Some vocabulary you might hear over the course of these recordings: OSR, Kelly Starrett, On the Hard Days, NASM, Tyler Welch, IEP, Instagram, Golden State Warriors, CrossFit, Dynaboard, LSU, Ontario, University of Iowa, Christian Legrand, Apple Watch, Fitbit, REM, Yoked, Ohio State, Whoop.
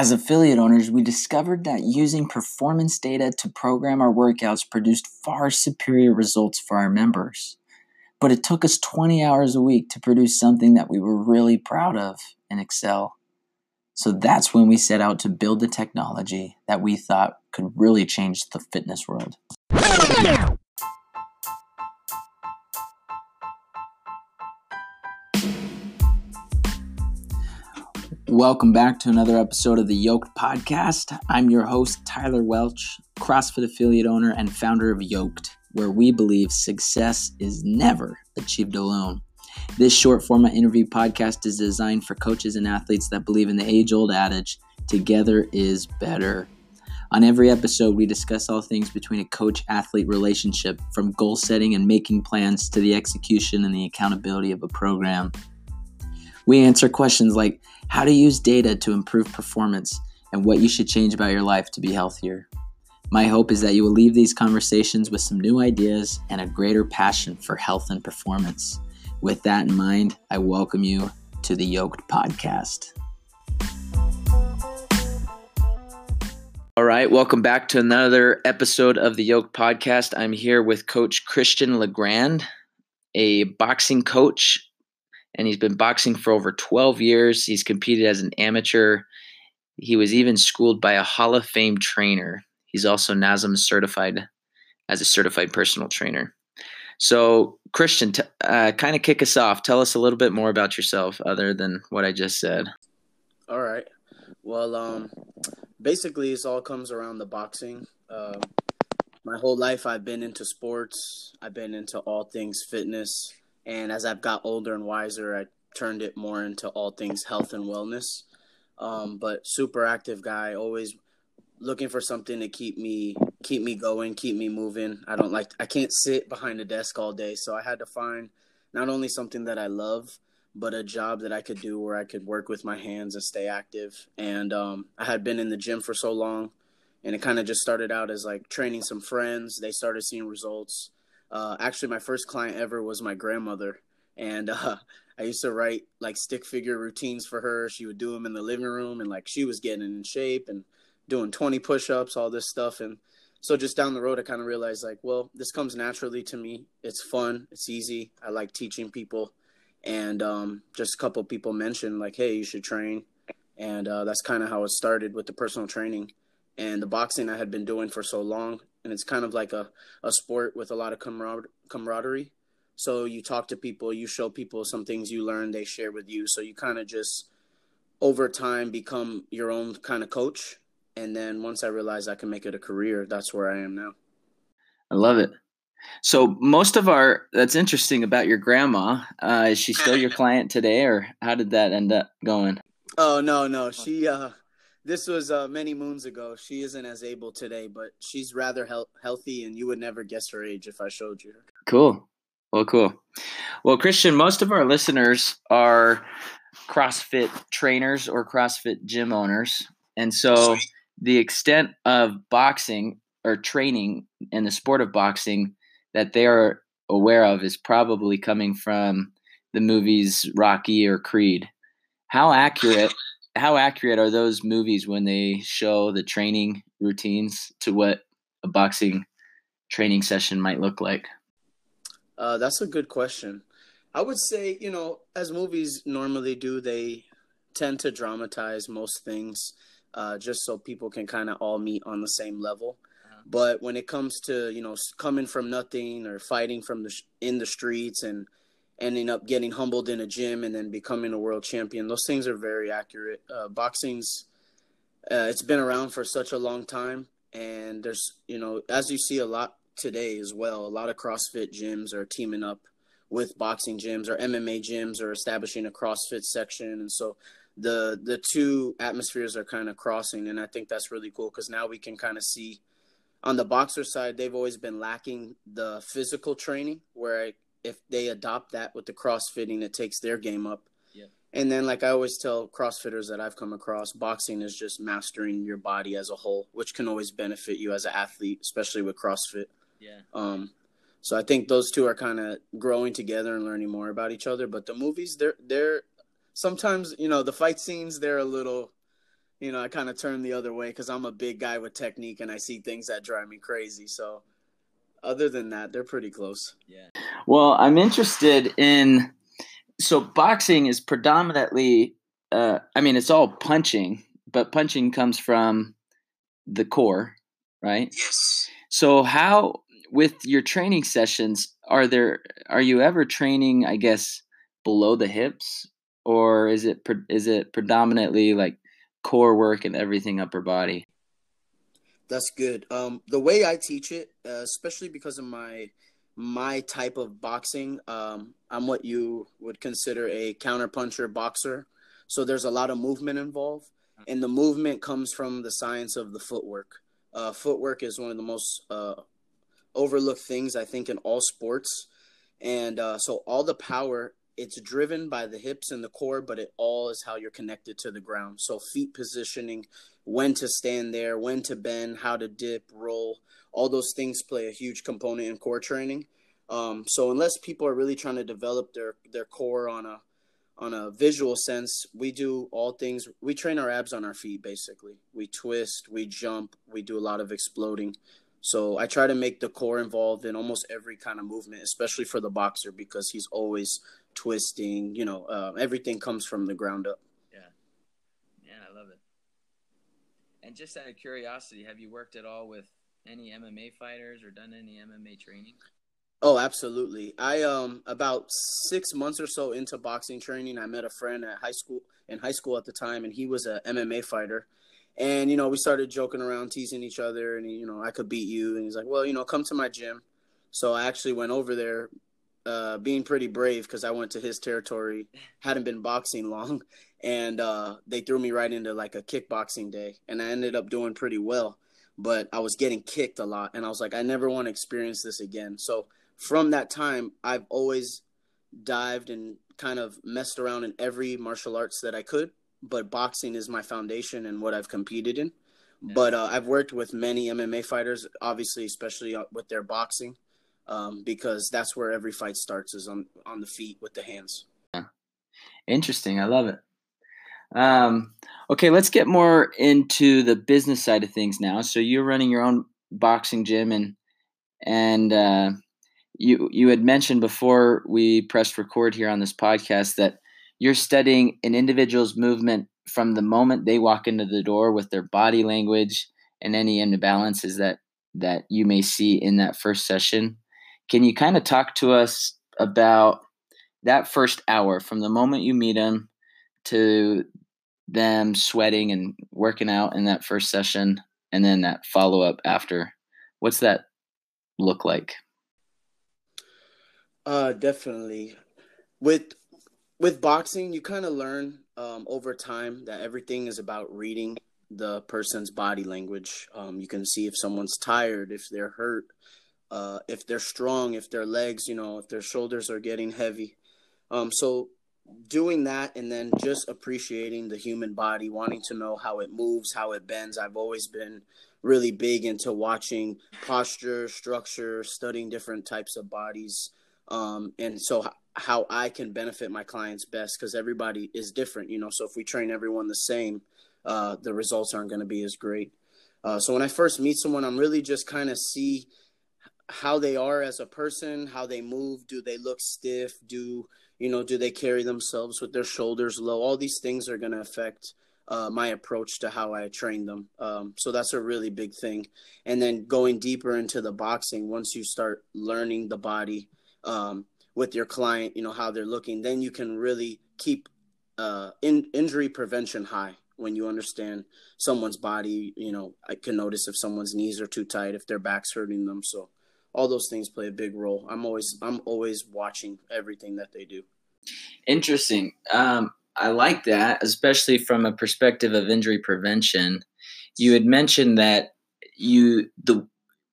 As affiliate owners, we discovered that using performance data to program our workouts produced far superior results for our members. But it took us 20 hours a week to produce something that we were really proud of in Excel. So that's when we set out to build the technology that we thought could really change the fitness world. Welcome back to another episode of the Yoked Podcast. I'm your host, Tyler Welch, CrossFit affiliate owner and founder of Yoked, where we believe success is never achieved alone. This short format interview podcast is designed for coaches and athletes that believe in the age-old adage, together is better. On every episode, we discuss all things between a coach-athlete relationship, from goal setting and making plans to the execution and the accountability of a program. We answer questions like how to use data to improve performance and what you should change about your life to be healthier. My hope is that you will leave these conversations with some new ideas and a greater passion for health and performance. With that in mind, I welcome you to the Yoked Podcast. All right, welcome back to another episode of the Yoked Podcast. I'm here with Coach Christian Legrand, a boxing coach, and he's been boxing for over 12 years. He's competed as an amateur. He was even schooled by a Hall of Fame trainer. He's also NASM certified as a certified personal trainer. So, Christian, kind of kick us off. Tell us a little bit more about yourself other than what I just said. All right. Well, basically, this all comes around the boxing. My whole life, I've been into sports. I've been into all things fitness. And as I've got older and wiser, I turned it more into all things health and wellness. But super active guy, always looking for something to keep me going, keep me moving. I can't sit behind a desk all day, so I had to find not only something that I love, but a job that I could do where I could work with my hands and stay active. And I had been in the gym for so long, and it kind of just started out as like training some friends. They started seeing results. Actually, my first client ever was my grandmother, and I used to write like stick figure routines for her. She would do them in the living room, and like she was getting in shape and doing 20 push-ups, all this stuff. And so just down the road, I kind of realized like, well, this comes naturally to me. It's fun. It's easy. I like teaching people. And just a couple people mentioned like, hey, you should train. And that's kind of how it started with the personal training. And the boxing I had been doing for so long, and it's kind of like a sport with a lot of camaraderie. So you talk to people, you show people some things you learn, they share with you. So you kind of just over time become your own kind of coach. And then once I realized I can make it a career, that's where I am now. I love it. So that's interesting about your grandma. Is she still your client today, or how did that end up going? Oh, no. She, this was many moons ago. She isn't as able today, but she's rather healthy, and you would never guess her age if I showed you her. Cool. Well, cool. Well, Christian, most of our listeners are CrossFit trainers or CrossFit gym owners, and so the extent of boxing or training and the sport of boxing that they are aware of is probably coming from the movies Rocky or Creed. How accurate are those movies when they show the training routines to what a boxing training session might look like? That's a good question. I would say, as movies normally do, they tend to dramatize most things just so people can kind of all meet on the same level. Uh-huh. But when it comes to, coming from nothing or fighting from in the streets and ending up getting humbled in a gym and then becoming a world champion, those things are very accurate. Boxing's, it's been around for such a long time. And there's, as you see a lot today as well, a lot of CrossFit gyms are teaming up with boxing gyms or MMA gyms or establishing a CrossFit section. And so the two atmospheres are kind of crossing. And I think that's really cool because now we can kind of see on the boxer side, they've always been lacking the physical training where if they adopt that with the CrossFitting, it takes their game up. Yeah. And then, like I always tell CrossFitters that I've come across, boxing is just mastering your body as a whole, which can always benefit you as an athlete, especially with CrossFit. Yeah. So I think those two are kind of growing together and learning more about each other. But the movies, they're sometimes, the fight scenes, they're a little you know, I kind of turned the other way because I'm a big guy with technique and I see things that drive me crazy. So other than that, they're pretty close. Yeah. Well, I'm interested in – so boxing is predominantly I mean, it's all punching, but punching comes from the core, right? Yes. So how – with your training sessions, are you ever training, I guess, below the hips, or is it predominantly like core work and everything upper body? That's good. The way I teach it, especially because of my type of boxing, I'm what you would consider a counterpuncher boxer. So there's a lot of movement involved, and the movement comes from the science of the footwork. Footwork is one of the most overlooked things, I think, in all sports. And so all the power, it's driven by the hips and the core, but it all is how you're connected to the ground. So feet positioning, when to stand there, when to bend, how to dip, roll, all those things play a huge component in core training. So unless people are really trying to develop their core on a visual sense, we do all things. We train our abs on our feet, basically. We twist, we jump, we do a lot of exploding. So I try to make the core involved in almost every kind of movement, especially for the boxer, because he's always twisting, you know, everything comes from the ground up. Yeah. Man, I love it. And just out of curiosity, have you worked at all with any MMA fighters or done any MMA training? Oh, absolutely. I, about 6 months or so into boxing training, I met a friend in high school at the time, and he was a MMA fighter. And, you know, we started joking around, teasing each other, and, you know, I could beat you. And he's like, well, you know, come to my gym. So I actually went over there being pretty brave because I went to his territory, hadn't been boxing long, and they threw me right into like a kickboxing day. And I ended up doing pretty well, but I was getting kicked a lot. And I was like, I never want to experience this again. So from that time, I've always dived and kind of messed around in every martial arts that I could. But boxing is my foundation and what I've competed in. Yeah. But I've worked with many MMA fighters, obviously, especially with their boxing, because that's where every fight starts, is on the feet with the hands. Yeah. Interesting. I love it. Okay, let's get more into the business side of things now. So you're running your own boxing gym, and you had mentioned before we pressed record here on this podcast that you're studying an individual's movement from the moment they walk into the door with their body language and any imbalances that you may see in that first session. Can you kind of talk to us about that first hour from the moment you meet them to them sweating and working out in that first session and then that follow-up after? What's that look like? Definitely. With boxing, you kind of learn over time that everything is about reading the person's body language. You can see if someone's tired, if they're hurt, if they're strong, if their legs, you know, if their shoulders are getting heavy. So doing that and then just appreciating the human body, wanting to know how it moves, how it bends. I've always been really big into watching posture, structure, studying different types of bodies. And so how I can benefit my clients best, because everybody is different, you know, so if we train everyone the same, the results aren't going to be as great. So when I first meet someone, I'm really just kind of see how they are as a person, how they move. Do they look stiff? Do they carry themselves with their shoulders low? All these things are going to affect my approach to how I train them. So that's a really big thing. And then going deeper into the boxing, once you start learning the body, with your client, you know, how they're looking, then you can really keep injury prevention high when you understand someone's body. You know, I can notice if someone's knees are too tight, if their back's hurting them. So all those things play a big role. I'm always watching everything that they do. Interesting. I like that, especially from a perspective of injury prevention. You had mentioned that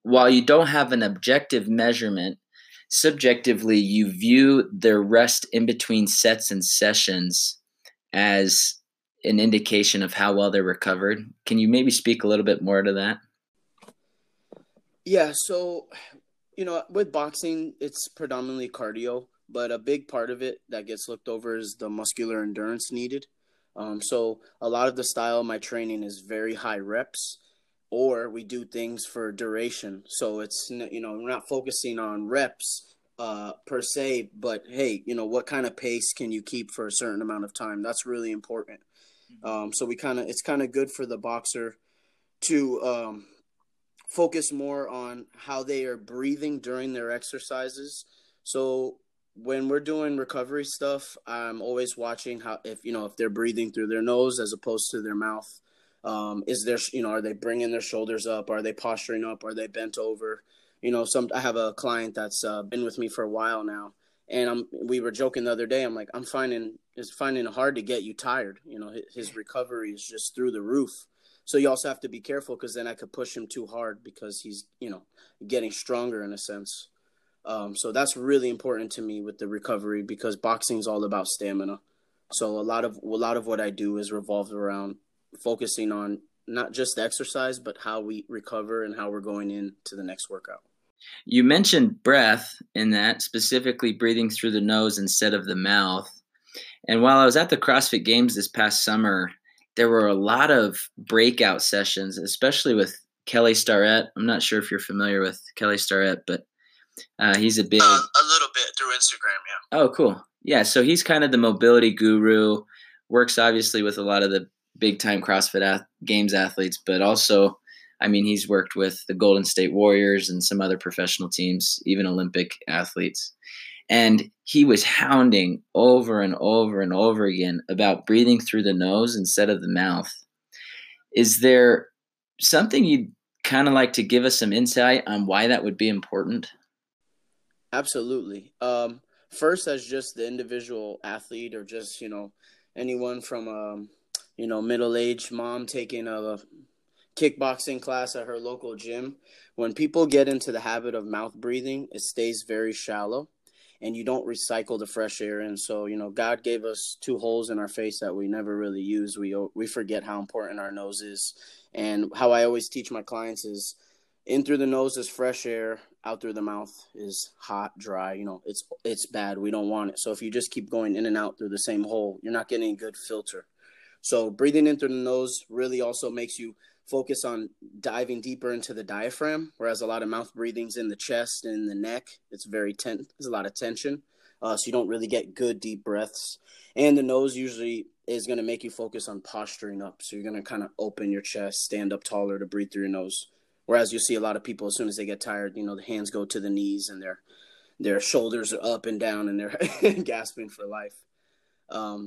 while you don't have an objective measurement, subjectively, you view their rest in between sets and sessions as an indication of how well they're recovered. Can you maybe speak a little bit more to that? Yeah. So, you know, with boxing, it's predominantly cardio, but a big part of it that gets looked over is the muscular endurance needed. So a lot of the style of my training is very high reps, or we do things for duration. So it's, you know, we're not focusing on reps per se, but hey, you know, what kind of pace can you keep for a certain amount of time? That's really important. So we kind of, it's kind of good for the boxer to focus more on how they are breathing during their exercises. So when we're doing recovery stuff, I'm always watching how, if, you know, if they're breathing through their nose as opposed to their mouth. Is there, you know, are they bringing their shoulders up? Are they posturing up? Are they bent over? You know, I have a client that's been with me for a while now, and we were joking the other day. I'm like, it's finding it hard to get you tired. You know, his recovery is just through the roof. So you also have to be careful, because then I could push him too hard, because he's, you know, getting stronger in a sense. So that's really important to me with the recovery, because boxing is all about stamina. So a lot of what I do is revolved around focusing on not just the exercise, but how we recover and how we're going into the next workout. You mentioned breath in that, specifically breathing through the nose instead of the mouth. And while I was at the CrossFit Games this past summer, there were a lot of breakout sessions, especially with Kelly Starrett. I'm not sure if you're familiar with Kelly Starrett, but he's a little bit through Instagram, yeah. Oh, cool. Yeah, so he's kind of the mobility guru, works obviously with a lot of the big-time CrossFit Games athletes, but also, I mean, he's worked with the Golden State Warriors and some other professional teams, even Olympic athletes. And he was hounding over and over and over again about breathing through the nose instead of the mouth. Is there something you'd kind of like to give us some insight on why that would be important? Absolutely. First, as just the individual athlete, or just, you know, anyone from, you know, middle-aged mom taking a kickboxing class at her local gym, when people get into the habit of mouth breathing, it stays very shallow, and you don't recycle the fresh air. And so, you know, God gave us two holes in our face that we never really use. We forget how important our nose is. And how I always teach my clients is, in through the nose is fresh air, out through the mouth is hot, dry. You know, it's bad. We don't want it. So if you just keep going in and out through the same hole, you're not getting a good filter. So breathing in through the nose really also makes you focus on diving deeper into the diaphragm, whereas a lot of mouth breathing's in the chest and in the neck. It's very tense. There's a lot of tension, so you don't really get good deep breaths. And the nose usually is going to make you focus on posturing up, so you're going to kind of open your chest, stand up taller to breathe through your nose. Whereas you see a lot of people, as soon as they get tired, you know, the hands go to the knees and their shoulders are up and down, and they're gasping for life.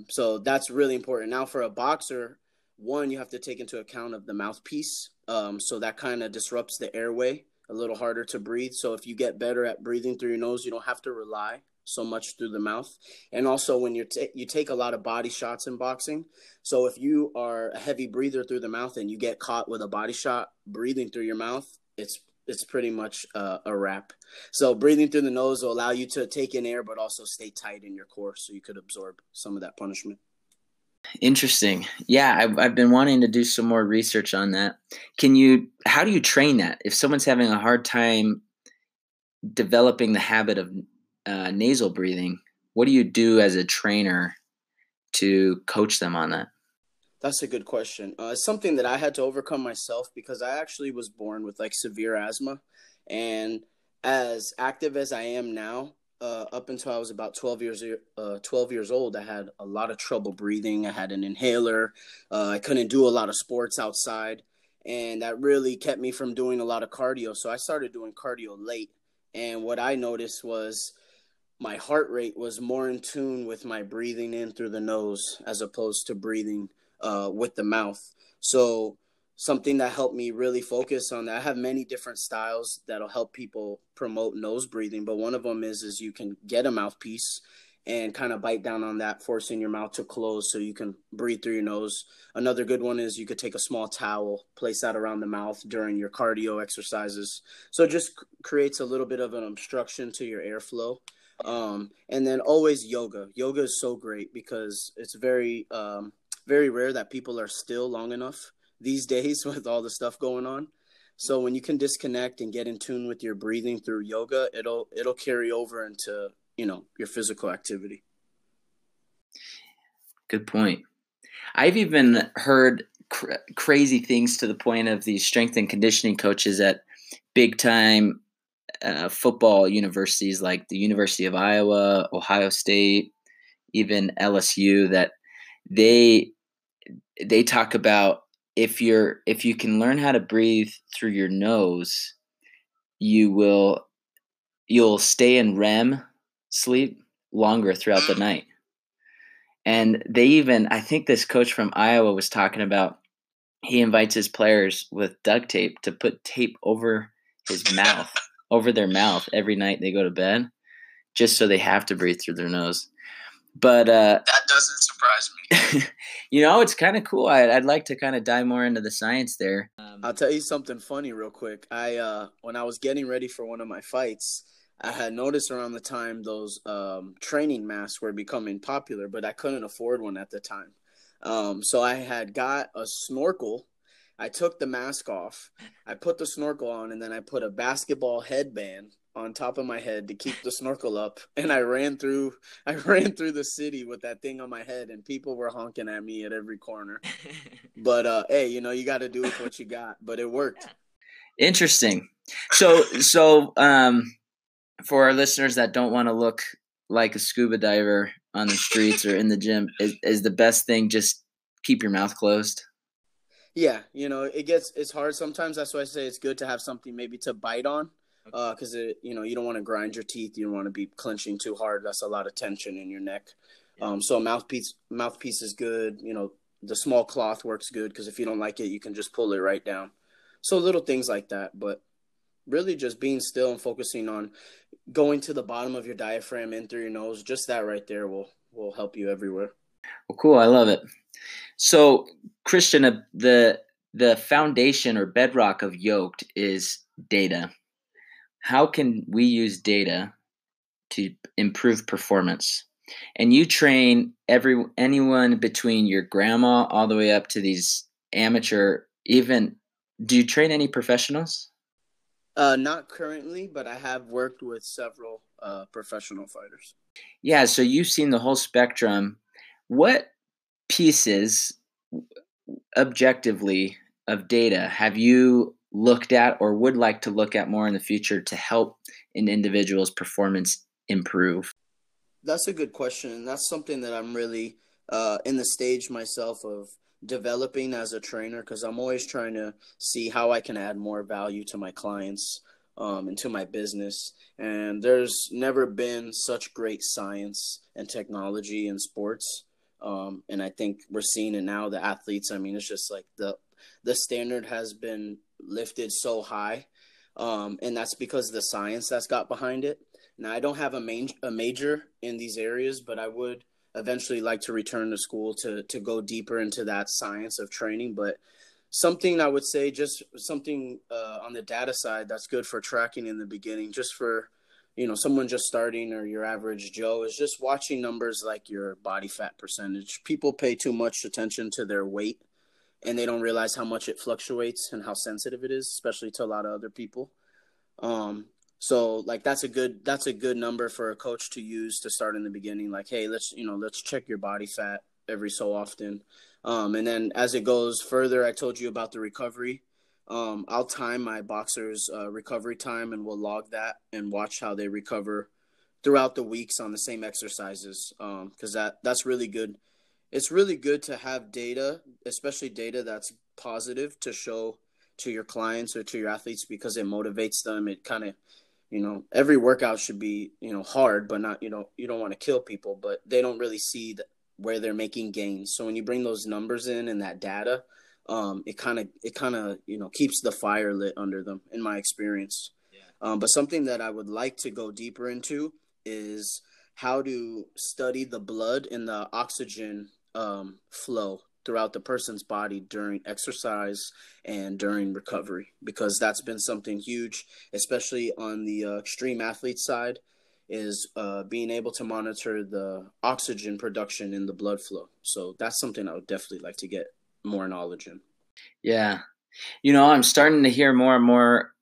So that's really important. Now, for a boxer, one, you have to take into account of the mouthpiece. So that kind of disrupts the airway, a little harder to breathe. So if you get better at breathing through your nose, you don't have to rely so much through the mouth. And also, when you take a lot of body shots in boxing. So if you are a heavy breather through the mouth and you get caught with a body shot breathing through your mouth, it's pretty much a wrap. So breathing through the nose will allow you to take in air, but also stay tight in your core, so you could absorb some of that punishment. Interesting. Yeah, I've been wanting to do some more research on that. How do you train that? If someone's having a hard time developing the habit of nasal breathing, what do you do as a trainer to coach them on that? That's a good question. It's something that I had to overcome myself, because I actually was born with severe asthma. And as active as I am now, up until I was about 12 years old, I had a lot of trouble breathing. I had an inhaler. I couldn't do a lot of sports outside, and that really kept me from doing a lot of cardio. So I started doing cardio late, and what I noticed was my heart rate was more in tune with my breathing in through the nose as opposed to breathing with the mouth. So something that helped me really focus on that. I have many different styles that'll help people promote nose breathing, but one of them is you can get a mouthpiece and kind of bite down on that, forcing your mouth to close so you can breathe through your nose. Another good one is you could take a small towel, place that around the mouth during your cardio exercises. So it just creates a little bit of an obstruction to your airflow. And then always yoga. Yoga is so great, because it's very very rare that people are still long enough these days with all the stuff going on. So when you can disconnect and get in tune with your breathing through yoga, it'll carry over into, you know, your physical activity. Good point. I've even heard crazy things to the point of these strength and conditioning coaches at big time football universities like the University of Iowa, Ohio State, even LSU, that they talk about if you can learn how to breathe through your nose, you'll stay in REM sleep longer throughout the night. And I think this coach from Iowa was talking about, he invites his players with duct tape to put tape over his mouth, over their mouth every night they go to bed, just so they have to breathe through their nose. But that doesn't surprise me. It's kind of cool. I'd like to kind of dive more into the science there. I'll tell you something funny real quick. I when I was getting ready for one of my fights, I had noticed around the time those training masks were becoming popular, but I couldn't afford one at the time. So I had got a snorkel. I took the mask off. I put the snorkel on, and then I put a basketball headband on top of my head to keep the snorkel up. And I ran through the city with that thing on my head, and people were honking at me at every corner. But, hey, you got to do with what you got. But it worked. Interesting. So, for our listeners that don't want to look like a scuba diver on the streets or in the gym, is the best thing just keep your mouth closed? Yeah, it's hard sometimes. That's why I say it's good to have something maybe to bite on, because you don't want to grind your teeth. You don't want to be clenching too hard. That's a lot of tension in your neck. So a mouthpiece is good. The small cloth works good, because if you don't like it, you can just pull it right down. So little things like that, but really just being still and focusing on going to the bottom of your diaphragm in through your nose. Just that right there will help you everywhere. Well, cool. I love it. So, Christian, the foundation or bedrock of Yoked is data. How can we use data to improve performance? And you train anyone between your grandma all the way up to these amateur, even – do you train any professionals? Not currently, but I have worked with several professional fighters. Yeah, so you've seen the whole spectrum. What pieces, objectively, of data have you looked at or would like to look at more in the future to help an individual's performance improve? That's a good question, and that's something that I'm really in the stage myself of developing as a trainer, because I'm always trying to see how I can add more value to my clients and to my business. And there's never been such great science and technology in sports. And I think we're seeing it now, the athletes. I mean, it's just like the standard has been lifted so high. And that's because of the science that's got behind it. Now, I don't have a major in these areas, but I would eventually like to return to school to go deeper into that science of training. But something I would say, just something on the data side that's good for tracking in the beginning, just for someone just starting or your average Joe, is just watching numbers like your body fat percentage. People pay too much attention to their weight, and they don't realize how much it fluctuates and how sensitive it is, especially to a lot of other people. So like that's a good number for a coach to use to start in the beginning. Like, hey, let's check your body fat every so often. And then as it goes further, I told you about the recovery. I'll time my boxer's recovery time, and we'll log that and watch how they recover throughout the weeks on the same exercises. Cause that's really good. It's really good to have data, especially data that's positive, to show to your clients or to your athletes, because it motivates them. It kind of, every workout should be, hard, but not, you don't want to kill people, but they don't really see where they're making gains. So when you bring those numbers in and that data, it kind of, keeps the fire lit under them, in my experience. Yeah. But something that I would like to go deeper into is how to study the blood and the oxygen flow throughout the person's body during exercise and during recovery, because that's been something huge, especially on the extreme athlete side, is being able to monitor the oxygen production in the blood flow. So that's something I would definitely like to get more knowledge in. Yeah. I'm starting to hear more and more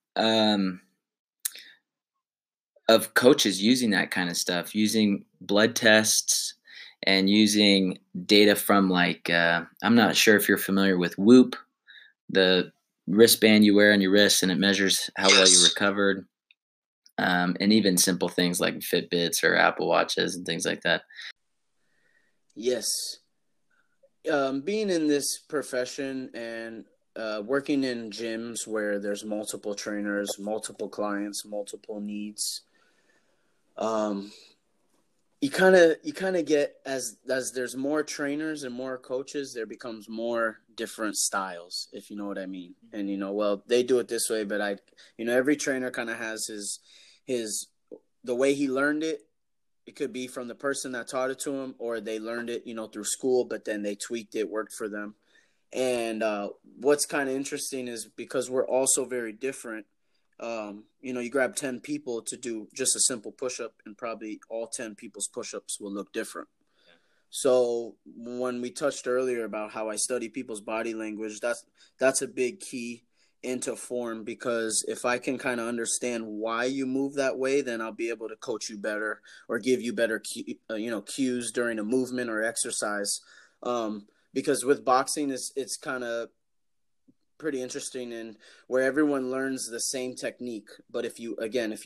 of coaches using that kind of stuff, using blood tests and using data from like, I'm not sure if you're familiar with Whoop, the wristband you wear on your wrist and it measures how well you recovered. And even simple things like Fitbits or Apple Watches and things like that. Yes. Being in this profession and working in gyms where there's multiple trainers, multiple clients, multiple needs, you kind of get as there's more trainers and more coaches, there becomes more different styles, if you know what I mean. And well, they do it this way, but every trainer kind of has his the way he learned it. It could be from the person that taught it to him, or they learned it, through school, but then they tweaked it, worked for them. And what's kind of interesting is because we're all so very different. You grab 10 people to do just a simple push-up, and probably all 10 people's push-ups will look different. Yeah. So when we touched earlier about how I study people's body language, that's a big key into form, because if I can kind of understand why you move that way, then I'll be able to coach you better or give you better cues during a movement or exercise. Because with boxing, it's kind of pretty interesting, and where everyone learns the same technique, but if you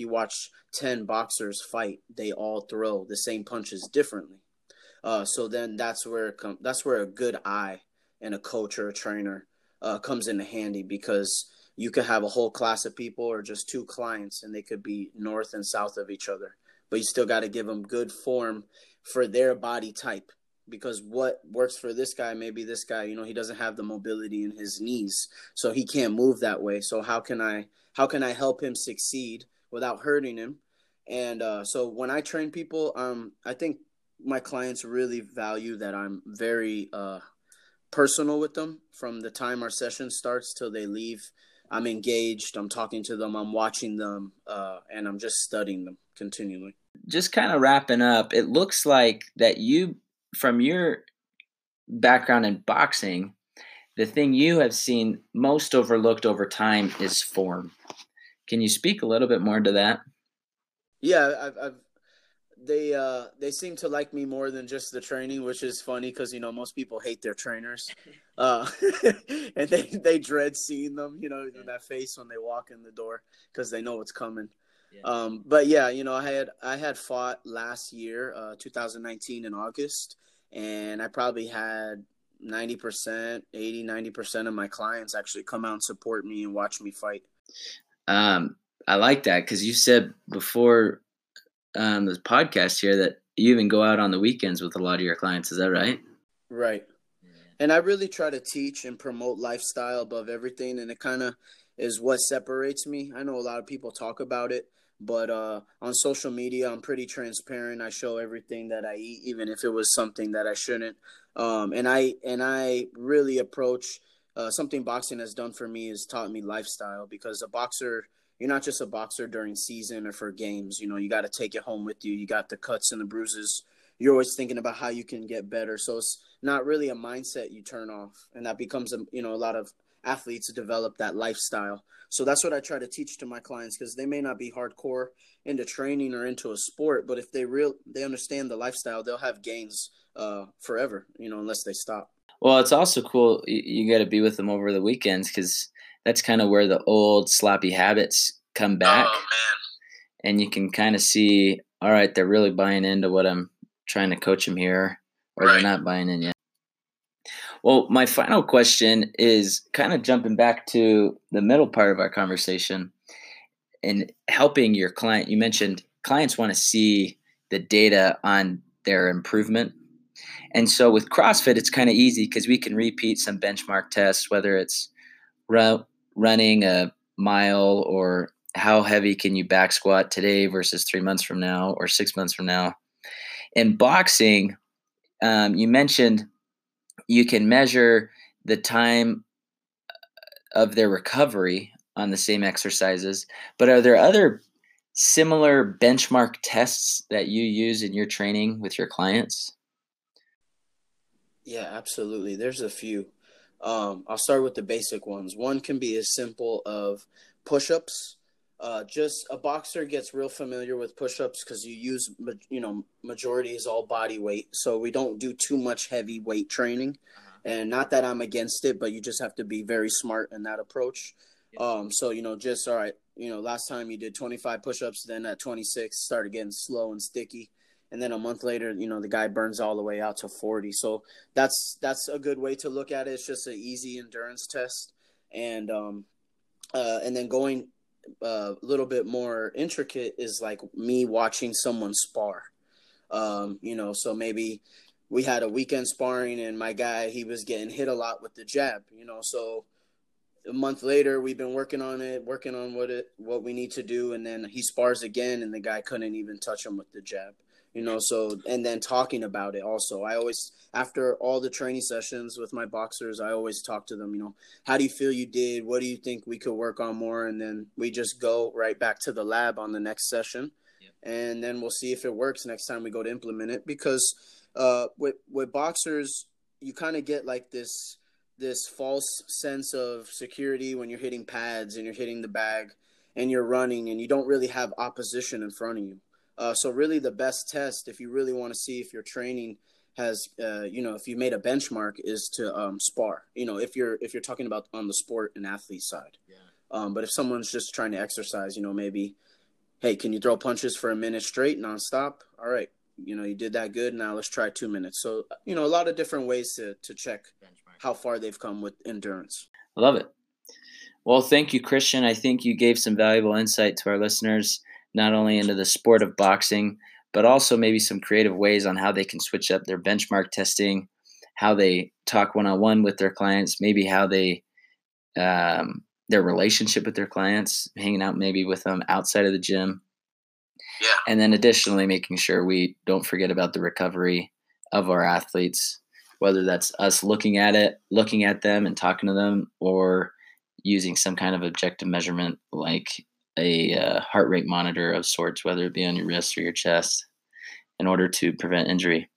watch 10 boxers fight, they all throw the same punches differently. So then that's where a good eye and a coach or a trainer comes into handy, because you could have a whole class of people or just two clients, and they could be north and south of each other, but you still got to give them good form for their body type, because what works for this guy, maybe this guy, he doesn't have the mobility in his knees, so he can't move that way. So how can I help him succeed without hurting him? And so when I train people, I think my clients really value that I'm very personal with them. From the time our session starts till they leave, I'm engaged, I'm talking to them, I'm watching them, and I'm just studying them continually. Just kind of wrapping up, it looks like that you, from your background in boxing, the thing you have seen most overlooked over time is form. Can you speak a little bit more to that? Yeah, they seem to like me more than just the training, which is funny because most people hate their trainers, and they dread seeing them. That face when they walk in the door because they know what's coming. Yeah. But yeah, I had fought last year, 2019 in August, and I probably had 90% of my clients actually come out and support me and watch me fight. I like that, because you said before this podcast here that you even go out on the weekends with a lot of your clients. Is that right? Right. Yeah. And I really try to teach and promote lifestyle above everything. And it kind of is what separates me. I know a lot of people talk about it, but on social media, I'm pretty transparent. I show everything that I eat, even if it was something that I shouldn't. And I really approach something boxing has done for me is taught me lifestyle, because a boxer, you're not just a boxer during season or for games. You got to take it home with you. You got the cuts and the bruises. You're always thinking about how you can get better. So it's not really a mindset you turn off. And that becomes, a lot of athletes develop that lifestyle. So that's what I try to teach to my clients, because they may not be hardcore into training or into a sport, but if they understand the lifestyle, they'll have gains forever, unless they stop. Well, it's also cool. You got to be with them over the weekends, because that's kind of where the old sloppy habits come back. Oh, man. And you can kind of see, all right, they're really buying into what I'm trying to coach them here, or right, they're not buying in yet. Well, my final question is kind of jumping back to the middle part of our conversation and helping your client. You mentioned clients want to see the data on their improvement. And so with CrossFit, it's kind of easy, because we can repeat some benchmark tests, whether it's running a mile, or how heavy can you back squat today versus 3 months from now or 6 months from now. In boxing, you mentioned you can measure the time of their recovery on the same exercises, but are there other similar benchmark tests that you use in your training with your clients? Yeah, absolutely. There's a few. I'll start with the basic ones. One can be as simple of push-ups. Just a boxer gets real familiar with push-ups because you use, majority is all body weight. So we don't do too much heavy weight training. Uh-huh. And not that I'm against it, but you just have to be very smart in that approach. Yeah. So, just, all right, last time you did 25 push-ups, then at 26, started getting slow and sticky. And then a month later, the guy burns all the way out to 40. So that's a good way to look at it. It's just an easy endurance test. And then going – a little bit more intricate is like me watching someone spar. So maybe we had a weekend sparring and my guy, he was getting hit a lot with the jab, so a month later we've been working on what we need to do. And then he spars again and the guy couldn't even touch him with the jab, so, and then talking about it also. I always, after all the training sessions with my boxers, I always talk to them, how do you feel you did? What do you think we could work on more? And then we just go right back to the lab on the next session. Yep. And then we'll see if it works next time we go to implement it. Because with boxers, you kind of get like this false sense of security when you're hitting pads and you're hitting the bag and you're running and you don't really have opposition in front of you. So really the best test, if you really want to see if your training has, if you made a benchmark, is to spar, if you're talking about on the sport and athlete side. Yeah. But if someone's just trying to exercise, maybe, hey, can you throw punches for a minute straight nonstop? All right. You did that good. Now let's try 2 minutes. So, a lot of different ways to check how far they've come with endurance. I love it. Well, thank you, Christian. I think you gave some valuable insight to our listeners, not only into the sport of boxing, but also maybe some creative ways on how they can switch up their benchmark testing, how they talk one-on-one with their clients, maybe how they their relationship with their clients, hanging out maybe with them outside of the gym. Yeah. And then additionally, making sure we don't forget about the recovery of our athletes, whether that's us looking at them and talking to them, or using some kind of objective measurement like a heart rate monitor of sorts, whether it be on your wrist or your chest, in order to prevent injury.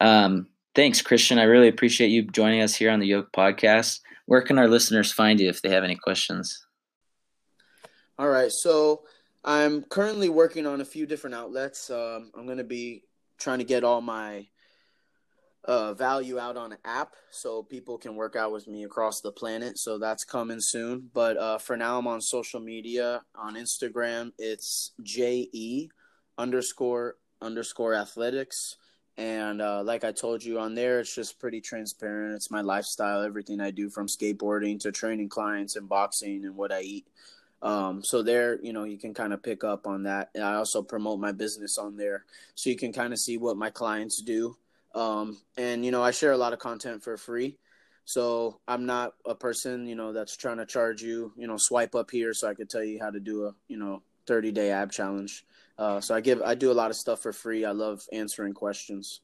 Thanks, Christian. I really appreciate you joining us here on the Yoke Podcast. Where can our listeners find you if they have any questions? All right. So I'm currently working on a few different outlets. I'm going to be trying to get all my value out on an app so people can work out with me across the planet. So that's coming soon. But for now, I'm on social media. On Instagram, it's JE__athletics. And like I told you on there, it's just pretty transparent. It's my lifestyle, everything I do from skateboarding to training clients and boxing and what I eat. So there, you can kind of pick up on that. And I also promote my business on there. So you can kind of see what my clients do. And, I share a lot of content for free, so I'm not a person, that's trying to charge you, swipe up here so I could tell you how to do a, 30-day ab challenge. So I do a lot of stuff for free. I love answering questions.